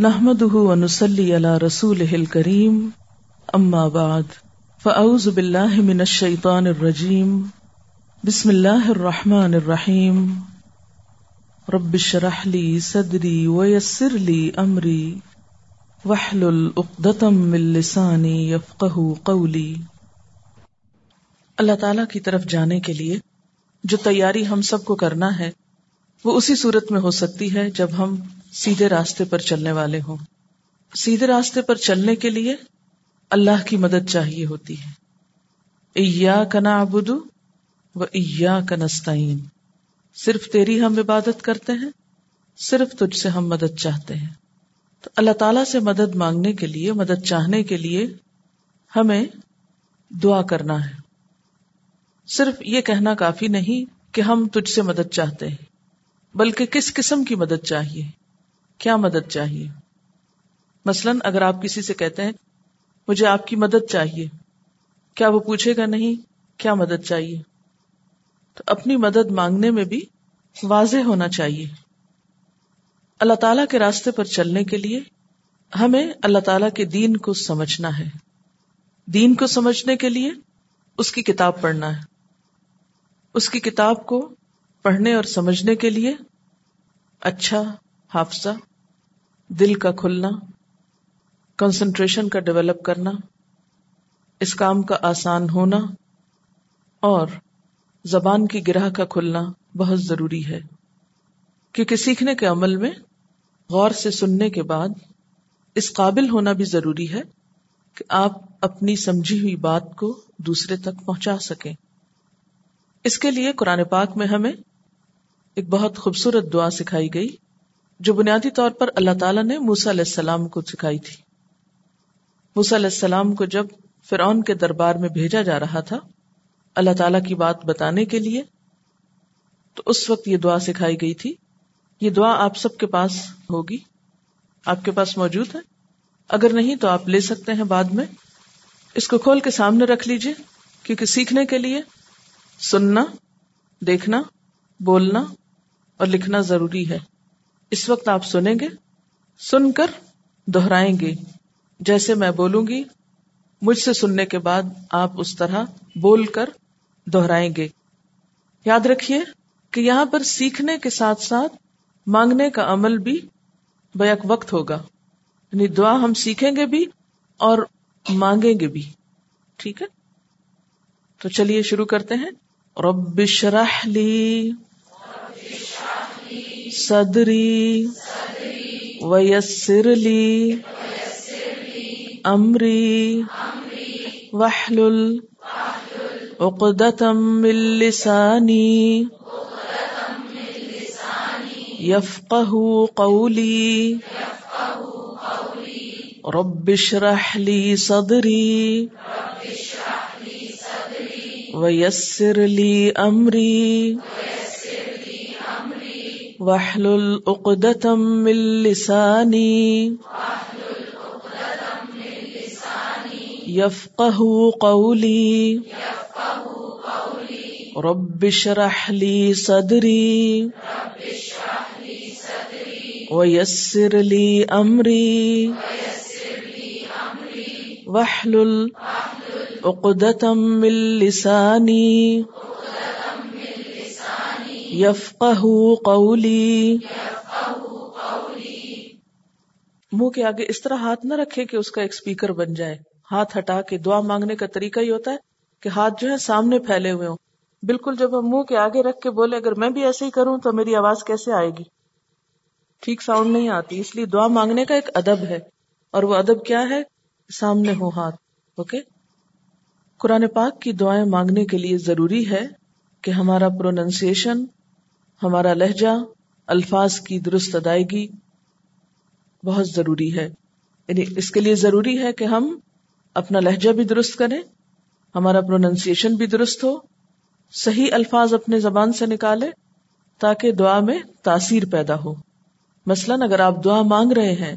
نحمده ونصلي على رسوله الكريم اما بعد فاعوذ بالله من الشيطان الرجيم بسم الله الرحمن الرحيم رب اشرح لي صدري ويسر لي امري واحلل عقدة من لساني يفقهوا قولي. اللہ تعالی کی طرف جانے کے لیے جو تیاری ہم سب کو کرنا ہے وہ اسی صورت میں ہو سکتی ہے جب ہم سیدھے راستے پر چلنے والے ہوں. سیدھے راستے پر چلنے کے لیے اللہ کی مدد چاہیے ہوتی ہے. ایاک نعبد و ایاک نستعین، صرف تیری ہم عبادت کرتے ہیں، صرف تجھ سے ہم مدد چاہتے ہیں. تو اللہ تعالیٰ سے مدد مانگنے کے لیے، مدد چاہنے کے لیے ہمیں دعا کرنا ہے. صرف یہ کہنا کافی نہیں کہ ہم تجھ سے مدد چاہتے ہیں، بلکہ کس قسم کی مدد چاہیے، کیا مدد چاہیے. مثلاً اگر آپ کسی سے کہتے ہیں مجھے آپ کی مدد چاہیے، کیا وہ پوچھے گا نہیں کیا مدد چاہیے؟ تو اپنی مدد مانگنے میں بھی واضح ہونا چاہیے. اللہ تعالیٰ کے راستے پر چلنے کے لیے ہمیں اللہ تعالیٰ کے دین کو سمجھنا ہے. دین کو سمجھنے کے لیے اس کی کتاب پڑھنا ہے. اس کی کتاب کو پڑھنے اور سمجھنے کے لیے اچھا حافظہ، دل کا کھلنا، کنسنٹریشن کا ڈیولپ کرنا، اس کام کا آسان ہونا اور زبان کی گرہ کا کھلنا بہت ضروری ہے، کیونکہ سیکھنے کے عمل میں غور سے سننے کے بعد اس قابل ہونا بھی ضروری ہے کہ آپ اپنی سمجھی ہوئی بات کو دوسرے تک پہنچا سکیں. اس کے لیے قرآن پاک میں ہمیں ایک بہت خوبصورت دعا سکھائی گئی جو بنیادی طور پر اللہ تعالیٰ نے موسیٰ علیہ السلام کو سکھائی تھی. موسیٰ علیہ السلام کو جب فرعون کے دربار میں بھیجا جا رہا تھا اللہ تعالیٰ کی بات بتانے کے لیے، تو اس وقت یہ دعا سکھائی گئی تھی. یہ دعا آپ سب کے پاس ہوگی، آپ کے پاس موجود ہے، اگر نہیں تو آپ لے سکتے ہیں بعد میں. اس کو کھول کے سامنے رکھ لیجئے، کیونکہ سیکھنے کے لیے سننا، دیکھنا، بولنا اور لکھنا ضروری ہے. اس وقت آپ سنیں گے، سن کر دہرائیں گے. جیسے میں بولوں گی مجھ سے سننے کے بعد آپ اس طرح بول کر دہرائیں گے. یاد رکھیے کہ یہاں پر سیکھنے کے ساتھ ساتھ مانگنے کا عمل بھی بیک وقت ہوگا، یعنی دعا ہم سیکھیں گے بھی اور مانگیں گے بھی. ٹھیک ہے، تو چلیے شروع کرتے ہیں. رب اشرح لی صدری ویسر لی امری واحلل عقدۃ من لسانی یفقہوا قولی رب اشرح لی صدری ویسر لی امری واحلل عقدۃ من لسانی یفقہوا قولی رب اشرح لی صدری ویسر لی امری واحلل عقدۃ من لسانی یفقہوا قولی. منہ کے آگے اس طرح ہاتھ نہ رکھے کہ اس کا ایک اسپیکر بن جائے. ہاتھ ہٹا کے دعا مانگنے کا طریقہ ہی ہوتا ہے کہ ہاتھ جو ہے سامنے پھیلے ہوئے ہوں. بالکل جب ہم منہ کے آگے رکھ کے بولے، اگر میں بھی ایسے ہی کروں تو میری آواز کیسے آئے گی، ٹھیک ساؤنڈ نہیں آتی. اس لیے دعا مانگنے کا ایک ادب ہے، اور وہ ادب کیا ہے؟ سامنے ہو ہاتھ. اوکے، قرآن پاک کی دعائیں مانگنے کے لیے ضروری ہے کہ ہمارا پروننسیشن، ہمارا لہجہ، الفاظ کی درست ادائیگی بہت ضروری ہے. یعنی اس کے لیے ضروری ہے کہ ہم اپنا لہجہ بھی درست کریں، ہمارا پروننسیشن بھی درست ہو، صحیح الفاظ اپنے زبان سے نکالیں تاکہ دعا میں تاثیر پیدا ہو. مثلاً اگر آپ دعا مانگ رہے ہیں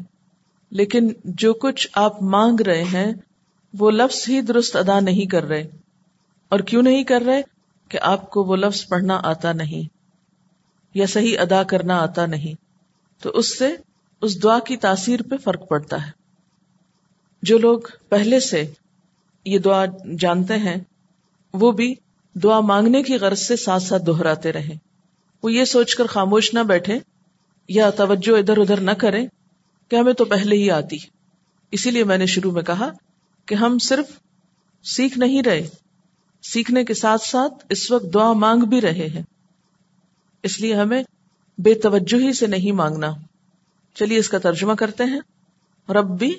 لیکن جو کچھ آپ مانگ رہے ہیں وہ لفظ ہی درست ادا نہیں کر رہے، اور کیوں نہیں کر رہے؟ کہ آپ کو وہ لفظ پڑھنا آتا نہیں یا صحیح ادا کرنا آتا نہیں، تو اس سے اس دعا کی تاثیر پہ فرق پڑتا ہے. جو لوگ پہلے سے یہ دعا جانتے ہیں وہ بھی دعا مانگنے کی غرض سے ساتھ ساتھ دہراتے رہیں. وہ یہ سوچ کر خاموش نہ بیٹھیں یا توجہ ادھر ادھر نہ کریں کہ ہمیں تو پہلے ہی آتی. اسی لیے میں نے شروع میں کہا کہ ہم صرف سیکھ نہیں رہے, سیکھنے کے ساتھ ساتھ اس وقت دعا مانگ بھی رہے ہیں, اس لیے ہمیں بے توجہی سے نہیں مانگنا. چلیے اس کا ترجمہ کرتے ہیں. ربی,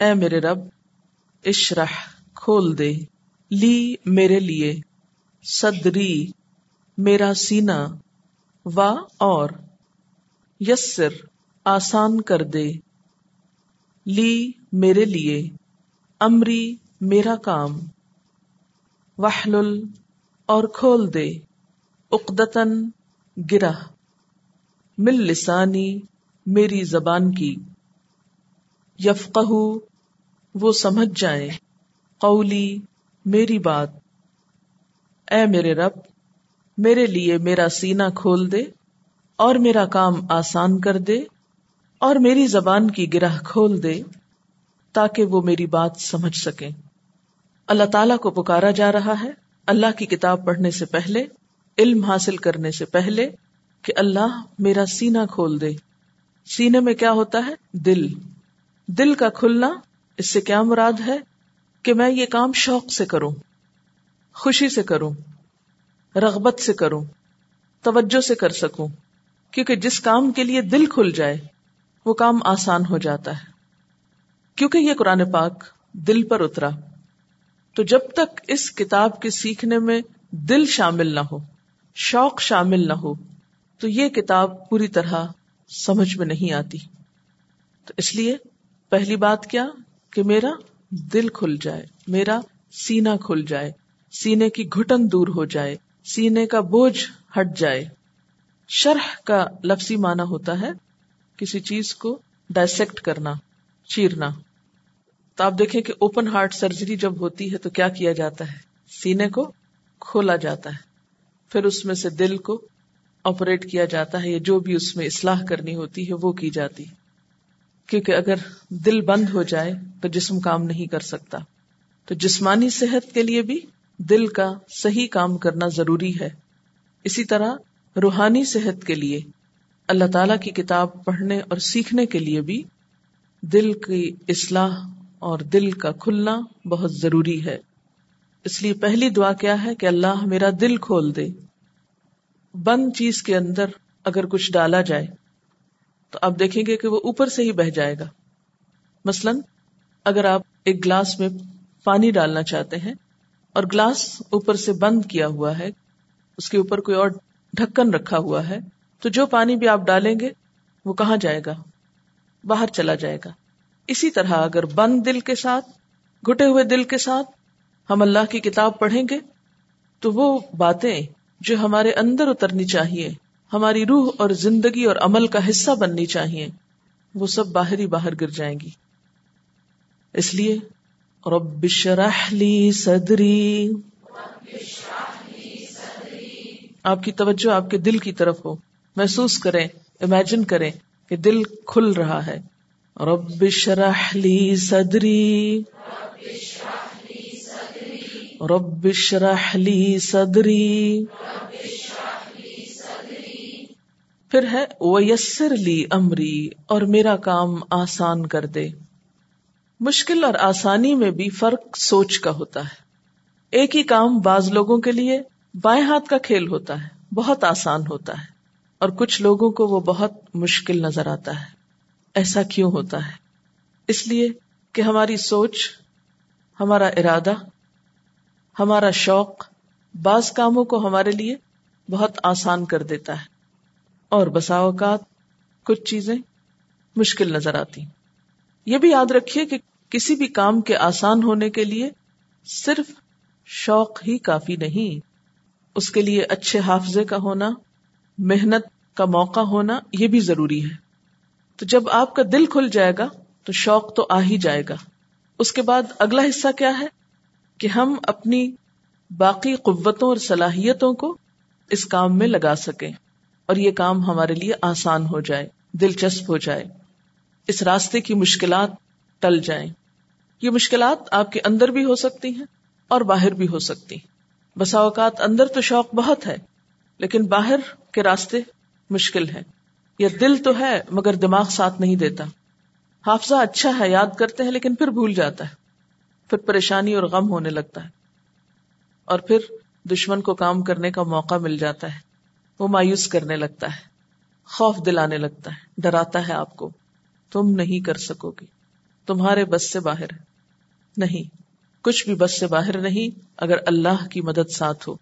اے میرے رب, اشرح, کھول دے, لی, میرے لیے, صدری, میرا سینہ, وا اور, یسر, آسان کر دے, لی, میرے لیے, امری, میرا کام, واحلل, اور کھول دے, عقدتن, گرہ, من لسانی, میری زبان کی, یفقہو, وہ سمجھ جائیں, قولی, میری بات. اے میرے رب, میرے لیے میرا سینہ کھول دے اور میرا کام آسان کر دے اور میری زبان کی گرہ کھول دے تاکہ وہ میری بات سمجھ سکیں. اللہ تعالیٰ کو پکارا جا رہا ہے اللہ کی کتاب پڑھنے سے پہلے, علم حاصل کرنے سے پہلے, کہ اللہ میرا سینہ کھول دے. سینے میں کیا ہوتا ہے؟ دل. دل کا کھلنا, اس سے کیا مراد ہے؟ کہ میں یہ کام شوق سے کروں, خوشی سے کروں, رغبت سے کروں, توجہ سے کر سکوں, کیونکہ جس کام کے لیے دل کھل جائے وہ کام آسان ہو جاتا ہے. کیونکہ یہ قرآن پاک دل پر اترا, تو جب تک اس کتاب کے سیکھنے میں دل شامل نہ ہو, شوق شامل نہ ہو, تو یہ کتاب پوری طرح سمجھ میں نہیں آتی. تو اس لیے پہلی بات کیا کہ میرا دل کھل جائے, میرا سینہ کھل جائے, سینے کی گھٹن دور ہو جائے, سینے کا بوجھ ہٹ جائے. شرح کا لفظی معنی ہوتا ہے کسی چیز کو ڈائسیکٹ کرنا, چیرنا. تو آپ دیکھیں کہ اوپن ہارٹ سرجری جب ہوتی ہے تو کیا کیا جاتا ہے؟ سینے کو کھولا جاتا ہے, پھر اس میں سے دل کو آپریٹ کیا جاتا ہے, یا جو بھی اس میں اصلاح کرنی ہوتی ہے وہ کی جاتی ہے. کیونکہ اگر دل بند ہو جائے تو جسم کام نہیں کر سکتا. تو جسمانی صحت کے لیے بھی دل کا صحیح کام کرنا ضروری ہے. اسی طرح روحانی صحت کے لیے, اللہ تعالیٰ کی کتاب پڑھنے اور سیکھنے کے لیے بھی دل کی اصلاح اور دل کا کھلنا بہت ضروری ہے. اس لیے پہلی دعا کیا ہے کہ اللہ میرا دل کھول دے. بند چیز کے اندر اگر کچھ ڈالا جائے تو آپ دیکھیں گے کہ وہ اوپر سے ہی بہہ جائے گا. مثلا اگر آپ ایک گلاس میں پانی ڈالنا چاہتے ہیں اور گلاس اوپر سے بند کیا ہوا ہے, اس کے اوپر کوئی اور ڈھکن رکھا ہوا ہے, تو جو پانی بھی آپ ڈالیں گے وہ کہاں جائے گا؟ باہر چلا جائے گا. اسی طرح اگر بند دل کے ساتھ, گھٹے ہوئے دل کے ساتھ ہم اللہ کی کتاب پڑھیں گے تو وہ باتیں جو ہمارے اندر اترنی چاہیے, ہماری روح اور زندگی اور عمل کا حصہ بننی چاہیے, وہ سب باہر ہی باہر گر جائیں گی. اس لیے رب اشرح لی صدری, آپ کی توجہ آپ کے دل کی طرف ہو, محسوس کریں, امیجن کریں کہ دل کھل رہا ہے. رب اشرح لی صدری, رب اشرح لی صدری, پھر ہے ویسر لی امری, اور میرا کام آسان کر دے. مشکل اور آسانی میں بھی فرق سوچ کا ہوتا ہے. ایک ہی کام بعض لوگوں کے لیے بائیں ہاتھ کا کھیل ہوتا ہے, بہت آسان ہوتا ہے, اور کچھ لوگوں کو وہ بہت مشکل نظر آتا ہے. ایسا کیوں ہوتا ہے؟ اس لیے کہ ہماری سوچ, ہمارا ارادہ, ہمارا شوق بعض کاموں کو ہمارے لیے بہت آسان کر دیتا ہے, اور بسا اوقات کچھ چیزیں مشکل نظر آتی. یہ بھی یاد رکھیے کہ کسی بھی کام کے آسان ہونے کے لیے صرف شوق ہی کافی نہیں, اس کے لیے اچھے حافظے کا ہونا, محنت کا موقع ہونا, یہ بھی ضروری ہے. تو جب آپ کا دل کھل جائے گا تو شوق تو آ ہی جائے گا. اس کے بعد اگلا حصہ کیا ہے کہ ہم اپنی باقی قوتوں اور صلاحیتوں کو اس کام میں لگا سکیں اور یہ کام ہمارے لیے آسان ہو جائے, دلچسپ ہو جائے. اس راستے کی مشکلات ٹل جائیں. یہ مشکلات آپ کے اندر بھی ہو سکتی ہیں اور باہر بھی ہو سکتی ہیں. بسا اوقات اندر تو شوق بہت ہے لیکن باہر کے راستے مشکل ہیں. یہ دل تو ہے مگر دماغ ساتھ نہیں دیتا. حافظہ اچھا ہے, یاد کرتے ہیں لیکن پھر بھول جاتا ہے, پھر پریشانی اور غم ہونے لگتا ہے اور پھر دشمن کو کام کرنے کا موقع مل جاتا ہے, وہ مایوس کرنے لگتا ہے, خوف دلانے لگتا ہے, ڈراتا ہے آپ کو. تم نہیں کر سکو گے, تمہارے بس سے باہر نہیں, کچھ بھی بس سے باہر نہیں اگر اللہ کی مدد ساتھ ہو.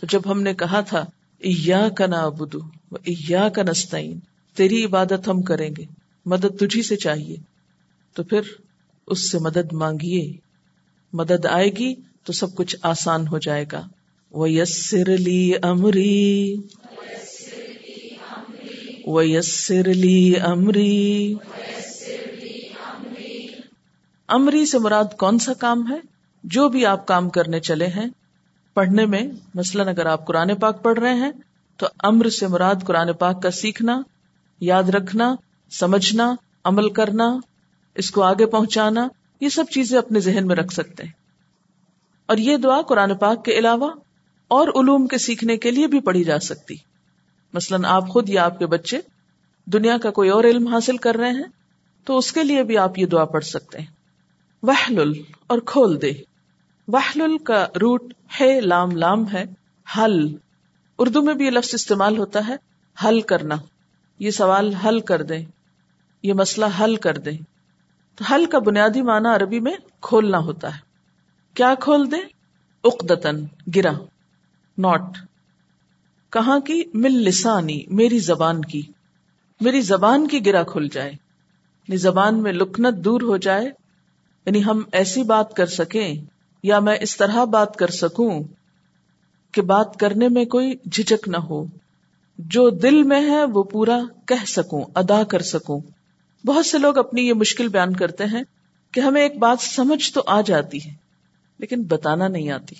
تو جب ہم نے کہا تھا ایاک نعبد و ایاک نستعین, تیری عبادت ہم کریں گے, مدد تجھی سے چاہیے, تو پھر اس سے مدد مانگیے, مدد آئے گی تو سب کچھ آسان ہو جائے گا. وَيَسِّرْ لِي أَمْرِي وَيَسِّرْ لِي أَمْرِي. امری سے مراد کون سا کام ہے؟ جو بھی آپ کام کرنے چلے ہیں. پڑھنے میں مثلاً اگر آپ قرآن پاک پڑھ رہے ہیں تو امر سے مراد قرآن پاک کا سیکھنا, یاد رکھنا, سمجھنا, عمل کرنا, اس کو آگے پہنچانا, یہ سب چیزیں اپنے ذہن میں رکھ سکتے ہیں. اور یہ دعا قرآن پاک کے علاوہ اور علوم کے سیکھنے کے لیے بھی پڑھی جا سکتی. مثلاً آپ خود یا آپ کے بچے دنیا کا کوئی اور علم حاصل کر رہے ہیں تو اس کے لیے بھی آپ یہ دعا پڑھ سکتے ہیں. وحلل اور کھول دے. وحلل کا روٹ ہے لام لام ہے, حل. اردو میں بھی یہ لفظ استعمال ہوتا ہے حل کرنا. یہ سوال حل کر دیں, یہ مسئلہ حل کر دیں. تو حل کا بنیادی معنی عربی میں کھولنا ہوتا ہے. کیا کھول دیں؟ عقدتن, گرا, ناٹ. کہاں کی؟ من لسانی, میری زبان کی. میری زبان کی گرا کھل جائے, زبان میں لکنت دور ہو جائے, یعنی ہم ایسی بات کر سکیں یا میں اس طرح بات کر سکوں کہ بات کرنے میں کوئی جھجک نہ ہو, جو دل میں ہے وہ پورا کہہ سکوں, ادا کر سکوں. بہت سے لوگ اپنی یہ مشکل بیان کرتے ہیں کہ ہمیں ایک بات سمجھ تو آ جاتی ہے لیکن بتانا نہیں آتی.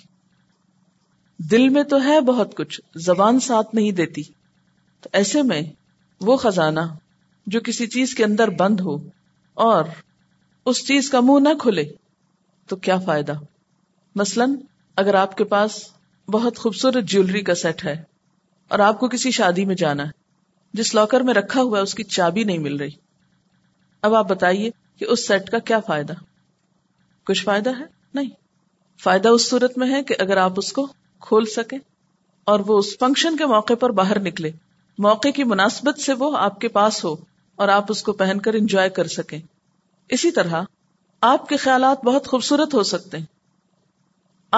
دل میں تو ہے بہت کچھ, زبان ساتھ نہیں دیتی. تو ایسے میں وہ خزانہ جو کسی چیز کے اندر بند ہو اور اس چیز کا منہ نہ کھلے تو کیا فائدہ. مثلاً اگر آپ کے پاس بہت خوبصورت جیولری کا سیٹ ہے اور آپ کو کسی شادی میں جانا ہے, جس لاکر میں رکھا ہوا ہے اس کی چابی نہیں مل رہی, اب آپ بتائیے کہ اس سیٹ کا کیا فائدہ؟ کچھ فائدہ ہے نہیں. فائدہ اس صورت میں ہے کہ اگر آپ اس کو کھول سکیں اور وہ اس فنکشن کے موقع پر باہر نکلے, موقع کی مناسبت سے وہ آپ کے پاس ہو اور آپ اس کو پہن کر انجوائے کر سکیں. اسی طرح آپ کے خیالات بہت خوبصورت ہو سکتے ہیں,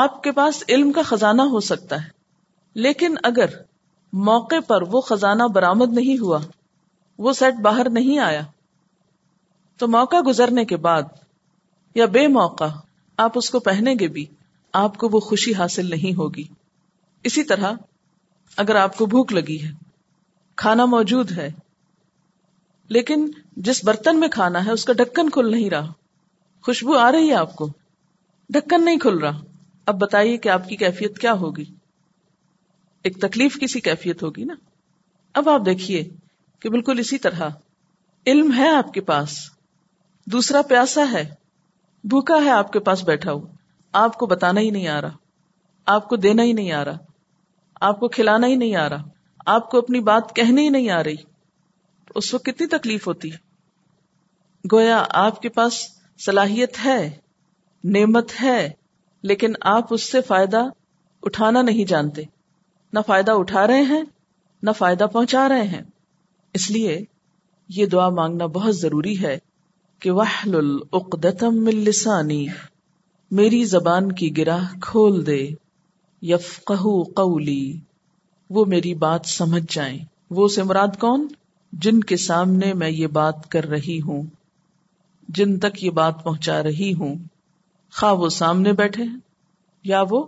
آپ کے پاس علم کا خزانہ ہو سکتا ہے, لیکن اگر موقع پر وہ خزانہ برآمد نہیں ہوا, وہ سیٹ باہر نہیں آیا, تو موقع گزرنے کے بعد یا بے موقع آپ اس کو پہنیں گے بھی, آپ کو وہ خوشی حاصل نہیں ہوگی. اسی طرح اگر آپ کو بھوک لگی ہے, کھانا موجود ہے, لیکن جس برتن میں کھانا ہے اس کا ڈھکن کھل نہیں رہا, خوشبو آ رہی ہے آپ کو, ڈھکن نہیں کھل رہا, اب بتائیے کہ آپ کی کیفیت کیا ہوگی؟ ایک تکلیف کی سی کیفیت ہوگی نا. اب آپ دیکھیے کہ بالکل اسی طرح علم ہے آپ کے پاس, دوسرا پیاسا ہے, بھوکا ہے آپ کے پاس بیٹھا ہو, آپ کو بتانا ہی نہیں آ رہا, آپ کو دینا ہی نہیں آ رہا, آپ کو کھلانا ہی نہیں آ رہا, آپ کو اپنی بات کہنے ہی نہیں آ رہی, اس وقت کتنی تکلیف ہوتی ہے. گویا آپ کے پاس صلاحیت ہے, نعمت ہے, لیکن آپ اس سے فائدہ اٹھانا نہیں جانتے, نہ فائدہ اٹھا رہے ہیں نہ فائدہ پہنچا رہے ہیں. اس لیے یہ دعا مانگنا بہت ضروری ہے کہ واحلل عقدۃ من لسانی, میری زبان کی گرہ کھول دے, یفقہوا قولی, وہ میری بات سمجھ جائیں. وہ سے مراد کون؟ جن کے سامنے میں یہ بات کر رہی ہوں, جن تک یہ بات پہنچا رہی ہوں, خواہ وہ سامنے بیٹھے ہیں یا وہ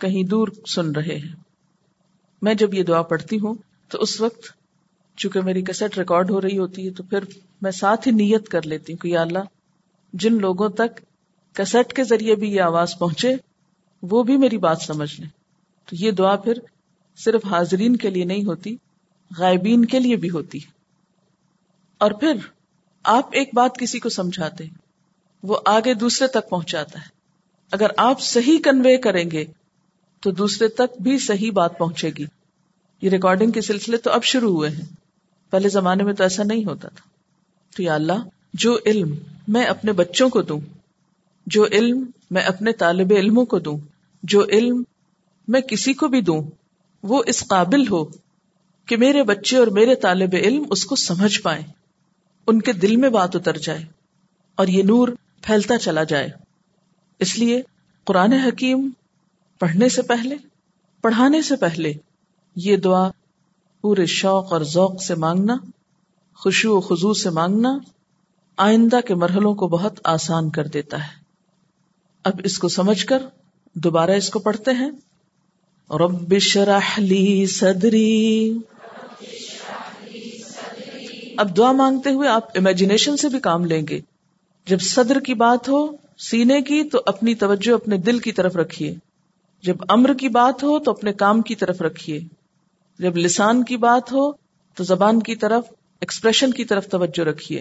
کہیں دور سن رہے ہیں. میں جب یہ دعا پڑھتی ہوں تو اس وقت چونکہ میری کیسٹ ریکارڈ ہو رہی ہوتی ہے تو پھر میں ساتھ ہی نیت کر لیتی ہوں کہ یا اللہ, جن لوگوں تک کیسٹ کے ذریعے بھی یہ آواز پہنچے وہ بھی میری بات سمجھ لیں. تو یہ دعا پھر صرف حاضرین کے لیے نہیں ہوتی, غائبین کے لیے بھی ہوتی. اور پھر آپ ایک بات کسی کو سمجھاتے ہیں وہ آگے دوسرے تک پہنچاتا ہے. اگر آپ صحیح کنوے کریں گے تو دوسرے تک بھی صحیح بات پہنچے گی. یہ ریکارڈنگ کے سلسلے تو اب شروع ہوئے ہیں, پہلے زمانے میں تو ایسا نہیں ہوتا تھا. تو یا اللہ, جو علم میں اپنے بچوں کو دوں, جو علم میں اپنے طالب علموں کو دوں, جو علم میں کسی کو بھی دوں, وہ اس قابل ہو کہ میرے بچے اور میرے طالب علم اس کو سمجھ پائیں, ان کے دل میں بات اتر جائے اور یہ نور پھیلتا چلا جائے. اس لیے قرآن حکیم پڑھنے سے پہلے, پڑھانے سے پہلے یہ دعا پورے شوق اور ذوق سے مانگنا, خشوع و خضوع سے مانگنا آئندہ کے مرحلوں کو بہت آسان کر دیتا ہے. اب اس کو سمجھ کر دوبارہ اس کو پڑھتے ہیں. رب اشرح لی صدری. اب دعا مانگتے ہوئے آپ امیجنیشن سے بھی کام لیں گے. جب صدر کی بات ہو, سینے کی, تو اپنی توجہ اپنے دل کی طرف رکھیے. جب امر کی بات ہو تو اپنے کام کی طرف رکھیے. جب لسان کی بات ہو تو زبان کی طرف, ایکسپریشن کی طرف توجہ رکھیے.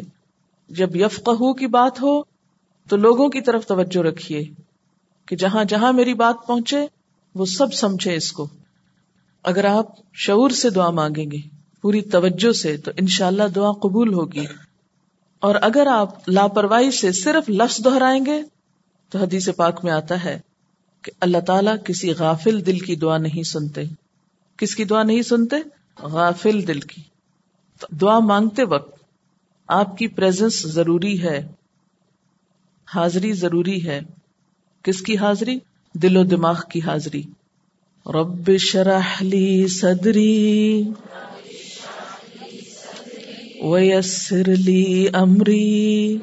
جب یفقہو کی بات ہو تو لوگوں کی طرف توجہ رکھیے کہ جہاں جہاں میری بات پہنچے وہ سب سمجھے اس کو. اگر آپ شعور سے دعا مانگیں گے, پوری توجہ سے, تو انشاءاللہ دعا قبول ہوگی. اور اگر آپ لاپرواہی سے صرف لفظ دہرائیں گے تو حدیث پاک میں آتا ہے کہ اللہ تعالیٰ کسی غافل دل کی دعا نہیں سنتے. کس کی دعا نہیں سنتے؟ غافل دل کی. دعا مانگتے وقت آپ کی پریزنس ضروری ہے, حاضری ضروری ہے. کس کی حاضری؟ دل و دماغ کی حاضری. رب اشرح لی صدری ویسر لی امری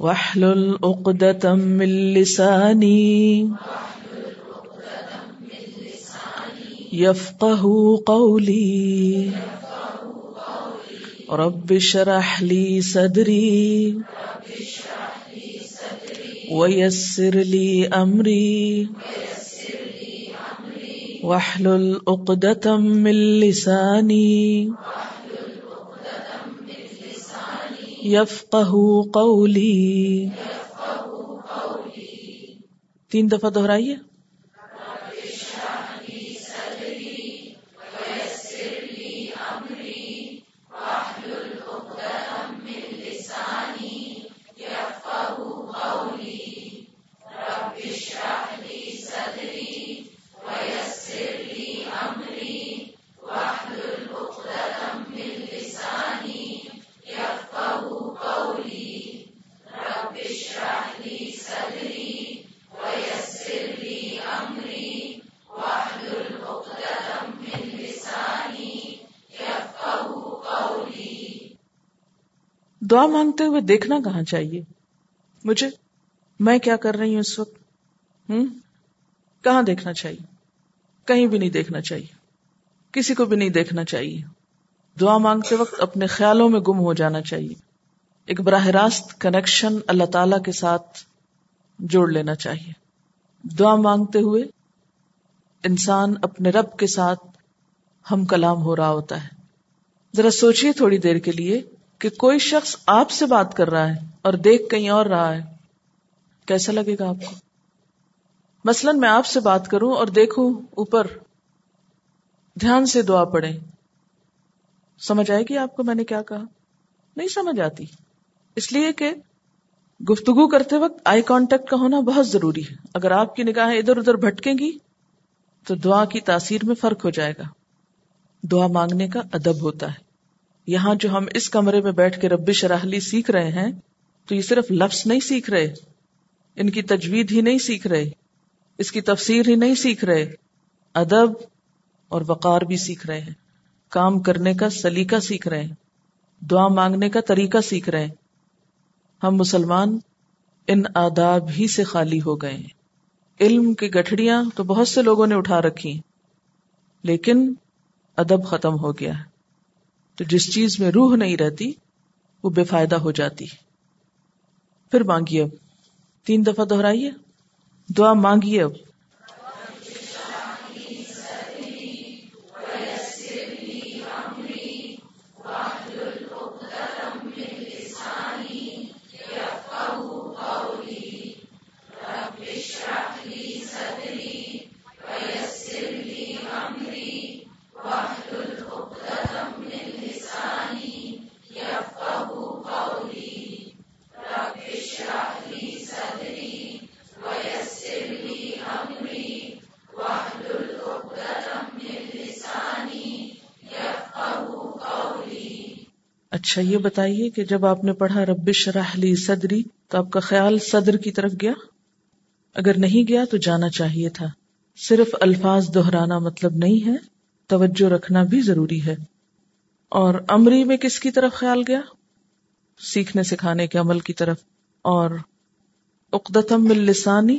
واحلل عقدۃ من لسانی یفقہوا قولی. رب اشرح لی صدری ویسر لی امری واحلل عقدۃ من لسانی یفقہوا قولی. تین دفعہ دہرائیے. دعا مانگتے ہوئے دیکھنا کہاں چاہیے مجھے, میں کیا کر رہی ہوں اس وقت, کہاں دیکھنا چاہیے؟ کہیں بھی نہیں دیکھنا چاہیے, کسی کو بھی نہیں دیکھنا چاہیے. دعا مانگتے وقت اپنے خیالوں میں گم ہو جانا چاہیے. ایک براہ راست کنیکشن اللہ تعالی کے ساتھ جوڑ لینا چاہیے. دعا مانگتے ہوئے انسان اپنے رب کے ساتھ ہم کلام ہو رہا ہوتا ہے. ذرا سوچئے تھوڑی دیر کے لیے کہ کوئی شخص آپ سے بات کر رہا ہے اور دیکھ کہیں اور رہا ہے, کیسا لگے گا آپ کو؟ مثلا میں آپ سے بات کروں اور دیکھوں اوپر, دھیان سے دعا پڑھیں, سمجھ آئے گی آپ کو میں نے کیا کہا؟ نہیں سمجھ آتی. اس لیے کہ گفتگو کرتے وقت آئی کانٹیکٹ کا ہونا بہت ضروری ہے. اگر آپ کی نگاہیں ادھر ادھر بھٹکیں گی تو دعا کی تاثیر میں فرق ہو جائے گا. دعا مانگنے کا ادب ہوتا ہے. یہاں جو ہم اس کمرے میں بیٹھ کے رب اشرح لی سیکھ رہے ہیں, تو یہ صرف لفظ نہیں سیکھ رہے, ان کی تجوید ہی نہیں سیکھ رہے, اس کی تفسیر ہی نہیں سیکھ رہے, ادب اور وقار بھی سیکھ رہے ہیں, کام کرنے کا سلیقہ سیکھ رہے ہیں, دعا مانگنے کا طریقہ سیکھ رہے ہیں. ہم مسلمان ان آداب ہی سے خالی ہو گئے ہیں. علم کی گٹھڑیاں تو بہت سے لوگوں نے اٹھا رکھی, لیکن ادب ختم ہو گیا ہے. تو جس چیز میں روح نہیں رہتی وہ بے فائدہ ہو جاتی. پھر مانگیے, اب تین دفعہ دہرائیے. دعا مانگیے اب. اچھا یہ بتائیے کہ جب آپ نے پڑھا رب اشرح لی صدری تو آپ کا خیال صدر کی طرف گیا؟ اگر نہیں گیا تو جانا چاہیے تھا. صرف الفاظ دہرانا مطلب نہیں ہے، توجہ رکھنا بھی ضروری ہے. اور امری میں کس کی طرف خیال گیا؟ سیکھنے سکھانے کے عمل کی طرف. اور عقدتم من لسانی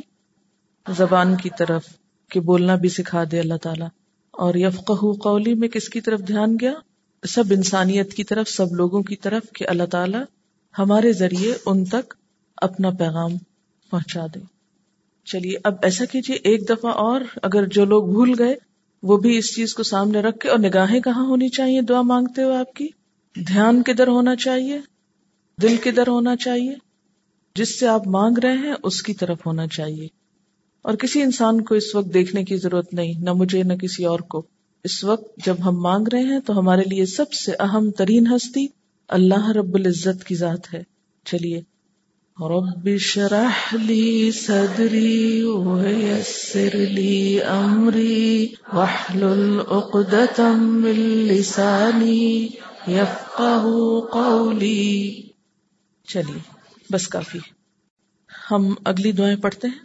زبان کی طرف کہ بولنا بھی سکھا دے اللہ تعالیٰ. اور یفقہوا قولی میں کس کی طرف دھیان گیا؟ سب انسانیت کی طرف، سب لوگوں کی طرف کہ اللہ تعالیٰ ہمارے ذریعے ان تک اپنا پیغام پہنچا دے. چلیے اب ایسا کیجیے ایک دفعہ اور، اگر جو لوگ بھول گئے وہ بھی اس چیز کو سامنے رکھ کے. اور نگاہیں کہاں ہونی چاہیے دعا مانگتے ہوئے؟ آپ کی دھیان کدھر ہونا چاہیے، دل کدھر ہونا چاہیے، جس سے آپ مانگ رہے ہیں اس کی طرف ہونا چاہیے. اور کسی انسان کو اس وقت دیکھنے کی ضرورت نہیں، نہ مجھے نہ کسی اور کو. اس وقت جب ہم مانگ رہے ہیں تو ہمارے لیے سب سے اہم ترین ہستی اللہ رب العزت کی ذات ہے. چلیے رب اشرح لی صدری ویسر لی امری واحلل عقدۃ من لسانی یفقہوا قولی. چلیے بس کافی. ہم اگلی دعائیں پڑھتے ہیں.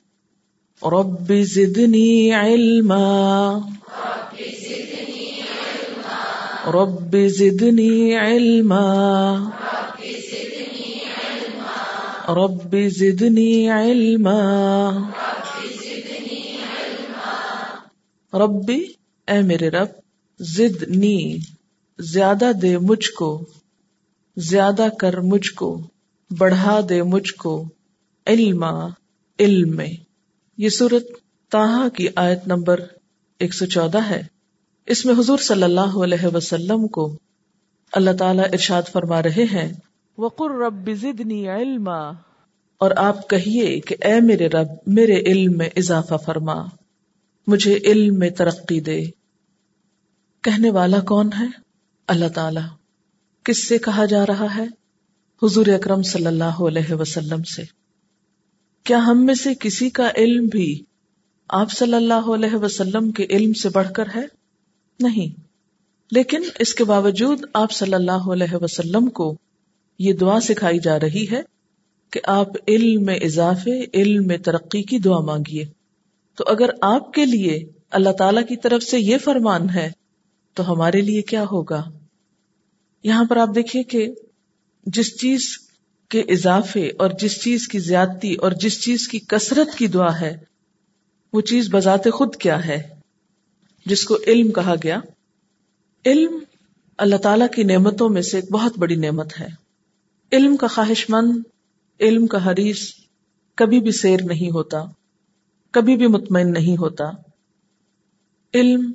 رب زدنی علما، رب زدنی علما، رب زدنی علما، ربی اے میرے رب، زدنی زیادہ دے مجھ کو، زیادہ کر مجھ کو، بڑھا دے مجھ کو، علما علم میں. یہ سورت طٰہٰ کی آیت نمبر 114 ہے. اس میں حضور صلی اللہ علیہ وسلم کو اللہ تعالیٰ ارشاد فرما رہے ہیں وَقُلْ رَبِّ زِدْنِي عِلْمًا، اور آپ کہیے کہ اے میرے رب میرے علم میں اضافہ فرما، مجھے علم میں ترقی دے. کہنے والا کون ہے؟ اللہ تعالیٰ. کس سے کہا جا رہا ہے؟ حضور اکرم صلی اللہ علیہ وسلم سے. کیا ہم میں سے کسی کا علم بھی آپ صلی اللہ علیہ وسلم کے علم سے بڑھ کر ہے؟ نہیں. لیکن اس کے باوجود آپ صلی اللہ علیہ وسلم کو یہ دعا سکھائی جا رہی ہے کہ آپ علم میں اضافے، علم میں ترقی کی دعا مانگیے. تو اگر آپ کے لیے اللہ تعالیٰ کی طرف سے یہ فرمان ہے تو ہمارے لیے کیا ہوگا؟ یہاں پر آپ دیکھیں کہ جس چیز کے اضافے اور جس چیز کی زیادتی اور جس چیز کی کثرت کی دعا ہے وہ چیز بذات خود کیا ہے، جس کو علم کہا گیا. علم اللہ تعالیٰ کی نعمتوں میں سے ایک بہت بڑی نعمت ہے. علم کا خواہش مند، علم کا حریص کبھی بھی سیر نہیں ہوتا، کبھی بھی مطمئن نہیں ہوتا. علم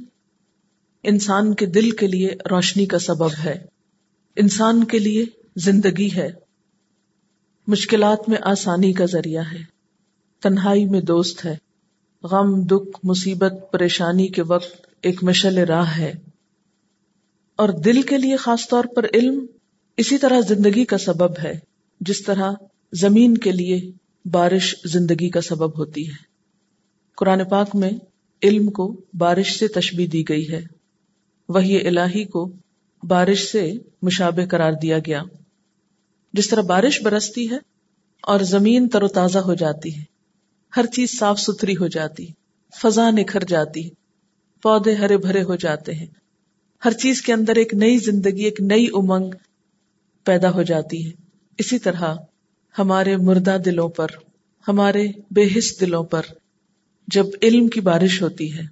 انسان کے دل کے لیے روشنی کا سبب ہے، انسان کے لیے زندگی ہے، مشکلات میں آسانی کا ذریعہ ہے، تنہائی میں دوست ہے، غم دکھ مصیبت پریشانی کے وقت ایک مشعل راہ ہے. اور دل کے لیے خاص طور پر علم اسی طرح زندگی کا سبب ہے، جس طرح زمین کے لیے بارش زندگی کا سبب ہوتی ہے. قرآن پاک میں علم کو بارش سے تشبیہ دی گئی ہے، وحی الہی کو بارش سے مشابہ قرار دیا گیا. جس طرح بارش برستی ہے اور زمین تر و تازہ ہو جاتی ہے، ہر چیز صاف ستھری ہو جاتی، فضا نکھر جاتی، پودے ہرے بھرے ہو جاتے ہیں، ہر چیز کے اندر ایک نئی زندگی، ایک نئی امنگ پیدا ہو جاتی ہے. اسی طرح ہمارے مردہ دلوں پر، ہمارے بے حس دلوں پر جب علم کی بارش ہوتی ہے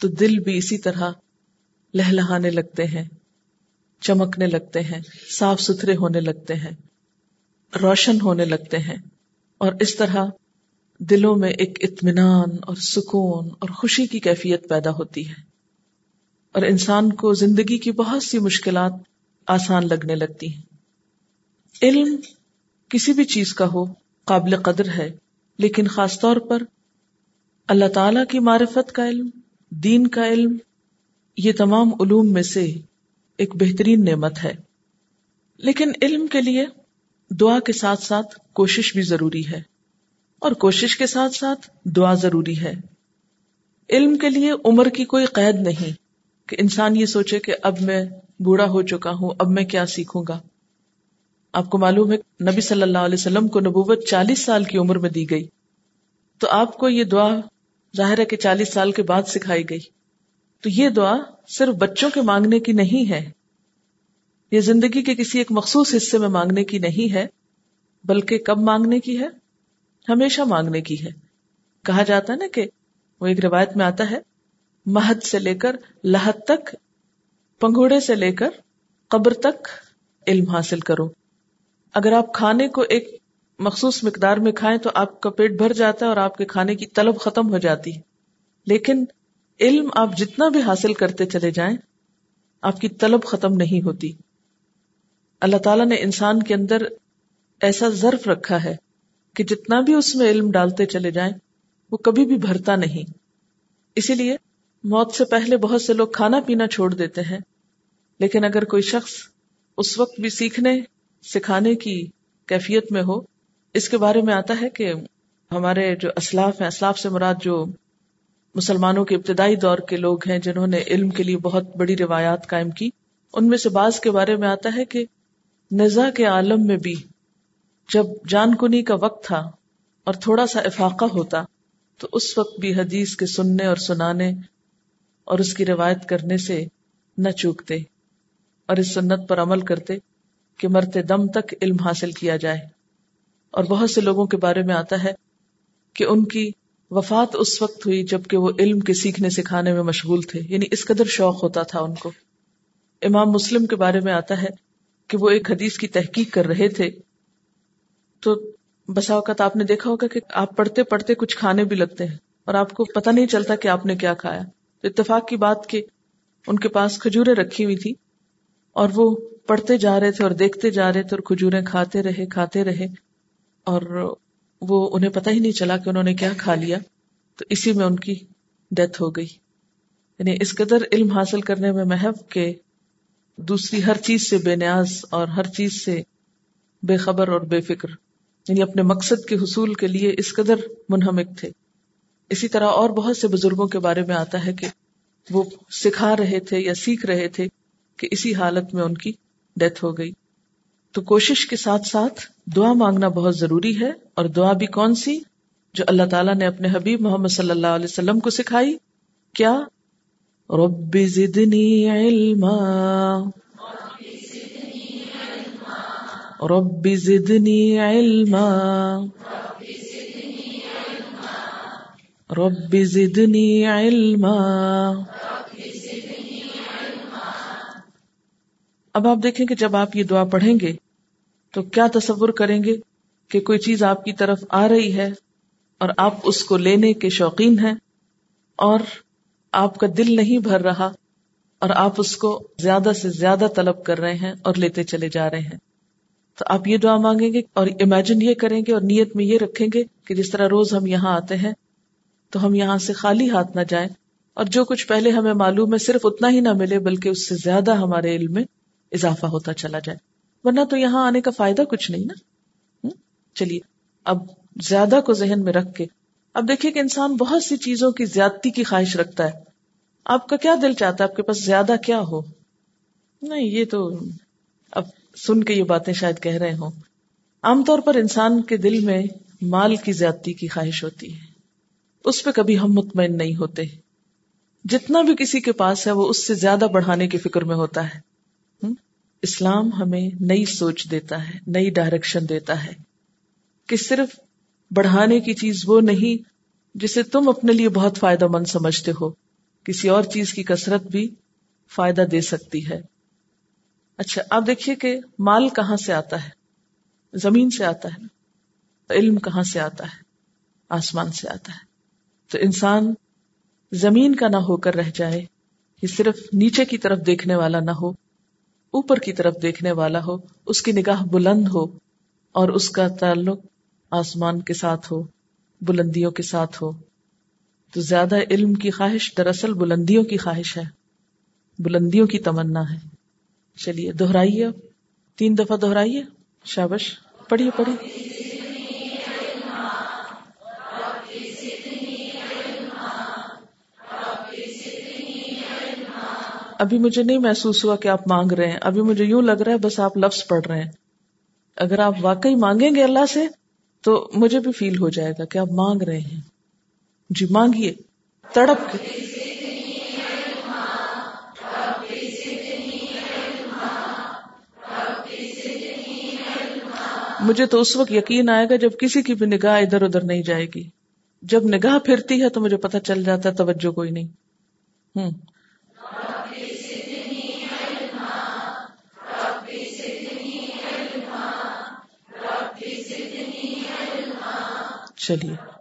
تو دل بھی اسی طرح لہلہانے لگتے ہیں، چمکنے لگتے ہیں، صاف ستھرے ہونے لگتے ہیں، روشن ہونے لگتے ہیں. اور اس طرح دلوں میں ایک اطمینان اور سکون اور خوشی کی کیفیت پیدا ہوتی ہے، اور انسان کو زندگی کی بہت سی مشکلات آسان لگنے لگتی ہیں. علم کسی بھی چیز کا ہو قابل قدر ہے، لیکن خاص طور پر اللہ تعالیٰ کی معرفت کا علم، دین کا علم، یہ تمام علوم میں سے ایک بہترین نعمت ہے. لیکن علم کے لیے دعا کے ساتھ ساتھ کوشش بھی ضروری ہے، اور کوشش کے ساتھ ساتھ دعا ضروری ہے. علم کے لیے عمر کی کوئی قید نہیں کہ انسان یہ سوچے کہ اب میں بوڑھا ہو چکا ہوں، اب میں کیا سیکھوں گا. آپ کو معلوم ہے نبی صلی اللہ علیہ وسلم کو نبوت 40 سال کی عمر میں دی گئی، تو آپ کو یہ دعا ظاہر ہے کہ 40 سال کے بعد سکھائی گئی۔ تو یہ دعا صرف بچوں کے مانگنے کی نہیں ہے، یہ زندگی کے کسی ایک مخصوص حصے میں مانگنے کی نہیں ہے، بلکہ کب مانگنے کی ہے؟ ہمیشہ مانگنے کی ہے۔ کہا جاتا ہے نا کہ وہ ایک روایت میں آتا ہے، مہد سے لے کر لحد تک، پنگھوڑے سے لے کر قبر تک علم حاصل کرو۔ اگر آپ کھانے کو ایک مخصوص مقدار میں کھائیں تو آپ کا پیٹ بھر جاتا ہے اور آپ کے کھانے کی طلب ختم ہو جاتی ہے، لیکن علم آپ جتنا بھی حاصل کرتے چلے جائیں آپ کی طلب ختم نہیں ہوتی۔ اللہ تعالیٰ نے انسان کے اندر ایسا ظرف رکھا ہے کہ جتنا بھی اس میں علم ڈالتے چلے جائیں وہ کبھی بھی بھرتا نہیں۔ اسی لیے موت سے پہلے بہت سے لوگ کھانا پینا چھوڑ دیتے ہیں، لیکن اگر کوئی شخص اس وقت بھی سیکھنے سکھانے کی کیفیت میں ہو، اس کے بارے میں آتا ہے کہ ہمارے جو اسلاف ہیں، اسلاف سے مراد جو مسلمانوں کے ابتدائی دور کے لوگ ہیں جنہوں نے علم کے لیے بہت بڑی روایات قائم کی، ان میں سے بعض کے بارے میں آتا ہے کہ نزا کے عالم میں بھی جب جان کنی کا وقت تھا اور تھوڑا سا افاقہ ہوتا تو اس وقت بھی حدیث کے سننے اور سنانے اور اس کی روایت کرنے سے نہ چوکتے اور اس سنت پر عمل کرتے کہ مرتے دم تک علم حاصل کیا جائے۔ اور بہت سے لوگوں کے بارے میں آتا ہے کہ ان کی وفات اس وقت ہوئی جبکہ وہ علم کے سیکھنے سکھانے میں مشغول تھے، یعنی اس قدر شوق ہوتا تھا ان کو۔ امام مسلم کے بارے میں آتا ہے کہ وہ ایک حدیث کی تحقیق کر رہے تھے، تو بسا اوقات آپ نے دیکھا ہوگا کہ آپ پڑھتے پڑھتے کچھ کھانے بھی لگتے ہیں اور آپ کو پتہ نہیں چلتا کہ آپ نے کیا کھایا۔ تو اتفاق کی بات کہ ان کے پاس کھجوریں رکھی ہوئی تھی اور وہ پڑھتے جا رہے تھے اور دیکھتے جا رہے تھے اور کھجوریں کھاتے رہے اور وہ انہیں پتہ ہی نہیں چلا کہ انہوں نے کیا کھا لیا، تو اسی میں ان کی ڈیتھ ہو گئی۔ یعنی اس قدر علم حاصل کرنے میں محب کہ دوسری ہر چیز سے بے نیاز اور ہر چیز سے بے خبر اور بے فکر، یعنی اپنے مقصد کے حصول کے لیے اس قدر منہمک تھے۔ اسی طرح اور بہت سے بزرگوں کے بارے میں آتا ہے کہ وہ سکھا رہے تھے یا سیکھ رہے تھے کہ اسی حالت میں ان کی ڈیتھ ہو گئی۔ تو کوشش کے ساتھ ساتھ دعا مانگنا بہت ضروری ہے، اور دعا بھی کون سی؟ جو اللہ تعالیٰ نے اپنے حبیب محمد صلی اللہ علیہ وسلم کو سکھائی۔ کیا؟ رب زدنی علما، رب زدنی علما، رب زدنی علما۔ اب آپ دیکھیں کہ جب آپ یہ دعا پڑھیں گے تو کیا تصور کریں گے کہ کوئی چیز آپ کی طرف آ رہی ہے اور آپ اس کو لینے کے شوقین ہیں اور آپ کا دل نہیں بھر رہا اور آپ اس کو زیادہ سے زیادہ طلب کر رہے ہیں اور لیتے چلے جا رہے ہیں۔ تو آپ یہ دعا مانگیں گے اور امیجن یہ کریں گے اور نیت میں یہ رکھیں گے کہ جس طرح روز ہم یہاں آتے ہیں تو ہم یہاں سے خالی ہاتھ نہ جائیں، اور جو کچھ پہلے ہمیں معلوم ہے صرف اتنا ہی نہ ملے بلکہ اس سے زیادہ ہمارے علم میں اضافہ ہوتا چلا جائے، ورنہ تو یہاں آنے کا فائدہ کچھ نہیں نا۔ چلیے اب زیادہ کو ذہن میں رکھ کے اب دیکھیں کہ انسان بہت سی چیزوں کی زیادتی کی خواہش رکھتا ہے۔ آپ کا کیا دل چاہتا ہے آپ کے پاس زیادہ کیا ہو؟ نہیں، یہ تو اب سن کے یہ باتیں شاید کہہ رہے ہوں، عام طور پر انسان کے دل میں مال کی زیادتی کی خواہش ہوتی ہے، اس پہ کبھی ہم مطمئن نہیں ہوتے، جتنا بھی کسی کے پاس ہے وہ اس سے زیادہ بڑھانے کی فکر میں ہوتا ہے۔ اسلام ہمیں نئی سوچ دیتا ہے، نئی ڈائریکشن دیتا ہے کہ صرف بڑھانے کی چیز وہ نہیں جسے تم اپنے لیے بہت فائدہ مند سمجھتے ہو، کسی اور چیز کی کثرت بھی فائدہ دے سکتی ہے۔ اچھا آپ دیکھیے کہ مال کہاں سے آتا ہے؟ زمین سے آتا ہے۔ علم کہاں سے آتا ہے؟ آسمان سے آتا ہے۔ تو انسان زمین کا نہ ہو کر رہ جائے، یہ صرف نیچے کی طرف دیکھنے والا نہ ہو، اوپر کی طرف دیکھنے والا ہو، اس کی نگاہ بلند ہو اور اس کا تعلق آسمان کے ساتھ ہو، بلندیوں کے ساتھ ہو۔ تو زیادہ علم کی خواہش دراصل بلندیوں کی خواہش ہے، بلندیوں کی تمنا ہے۔ چلیے دہرائیے، اب 3 دفعہ دہرائیے، شاباش، پڑھیے۔ ابھی مجھے نہیں محسوس ہوا کہ آپ مانگ رہے ہیں، ابھی مجھے یوں لگ رہا ہے بس آپ لفظ پڑھ رہے ہیں، اگر آپ واقعی مانگیں گے اللہ سے تو مجھے بھی فیل ہو جائے گا کہ آپ مانگ رہے ہیں. جی مانگیے تڑپ کے. مجھے تو اس وقت یقین آئے گا جب کسی کی بھی نگاہ ادھر ادھر نہیں جائے گی. جب نگاہ پھرتی ہے تو مجھے پتہ چل جاتا ہے توجہ کوئی نہیں. چلیے